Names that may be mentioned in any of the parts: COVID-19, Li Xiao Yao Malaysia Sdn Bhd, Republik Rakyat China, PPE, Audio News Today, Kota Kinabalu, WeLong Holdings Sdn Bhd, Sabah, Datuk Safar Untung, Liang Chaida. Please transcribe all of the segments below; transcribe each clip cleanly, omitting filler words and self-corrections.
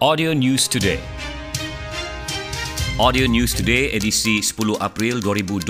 Audio News Today. Audio News Today edisi 10 April 2020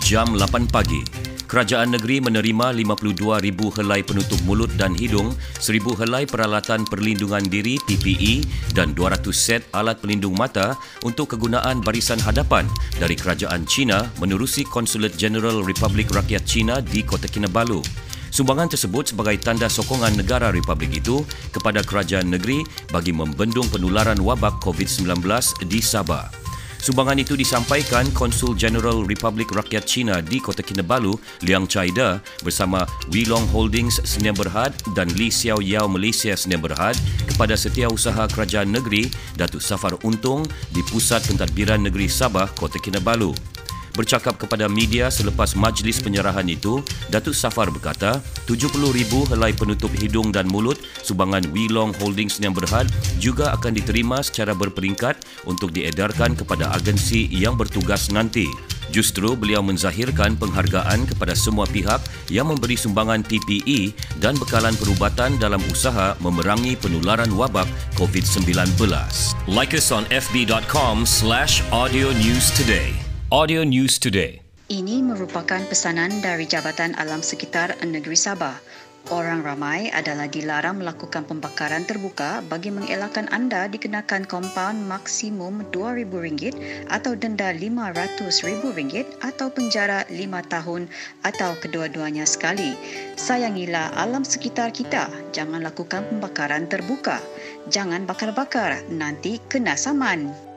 jam 8 pagi. Kerajaan negeri menerima 52,000 helai penutup mulut dan hidung, 1,000 helai peralatan perlindungan diri PPE dan 200 set alat pelindung mata untuk kegunaan barisan hadapan dari Kerajaan China menerusi Konsulat Jeneral Republik Rakyat China di Kota Kinabalu. Sumbangan tersebut sebagai tanda sokongan negara Republik itu kepada kerajaan negeri bagi membendung penularan wabak COVID-19 di Sabah. Sumbangan itu disampaikan Konsul Jeneral Republik Rakyat China di Kota Kinabalu, Liang Chaida, bersama WeLong Holdings Sdn Bhd dan Li Xiao Yao Malaysia Sdn Bhd kepada Setiausaha Kerajaan Negeri Datuk Safar Untung di Pusat Pentadbiran Negeri Sabah, Kota Kinabalu. Bercakap kepada media selepas majlis penyerahan itu, Datuk Safar berkata 70,000 helai penutup hidung dan mulut sumbangan WeLong Holdings Sdn Bhd juga akan diterima secara berperingkat untuk diedarkan kepada agensi yang bertugas nanti. Justru beliau menzahirkan penghargaan kepada semua pihak yang memberi sumbangan PPE dan bekalan perubatan dalam usaha memerangi penularan wabak COVID-19. Like us on fb.com/audionewstoday. Audio News Today. Ini merupakan pesanan dari Jabatan Alam Sekitar Negeri Sabah. Orang ramai adalah dilarang melakukan pembakaran terbuka bagi mengelakkan anda dikenakan kompaun maksimum RM2,000 atau denda RM500,000 atau penjara 5 tahun atau kedua-duanya sekali. Sayangilah alam sekitar kita. Jangan lakukan pembakaran terbuka. Jangan bakar-bakar. Nanti kena saman.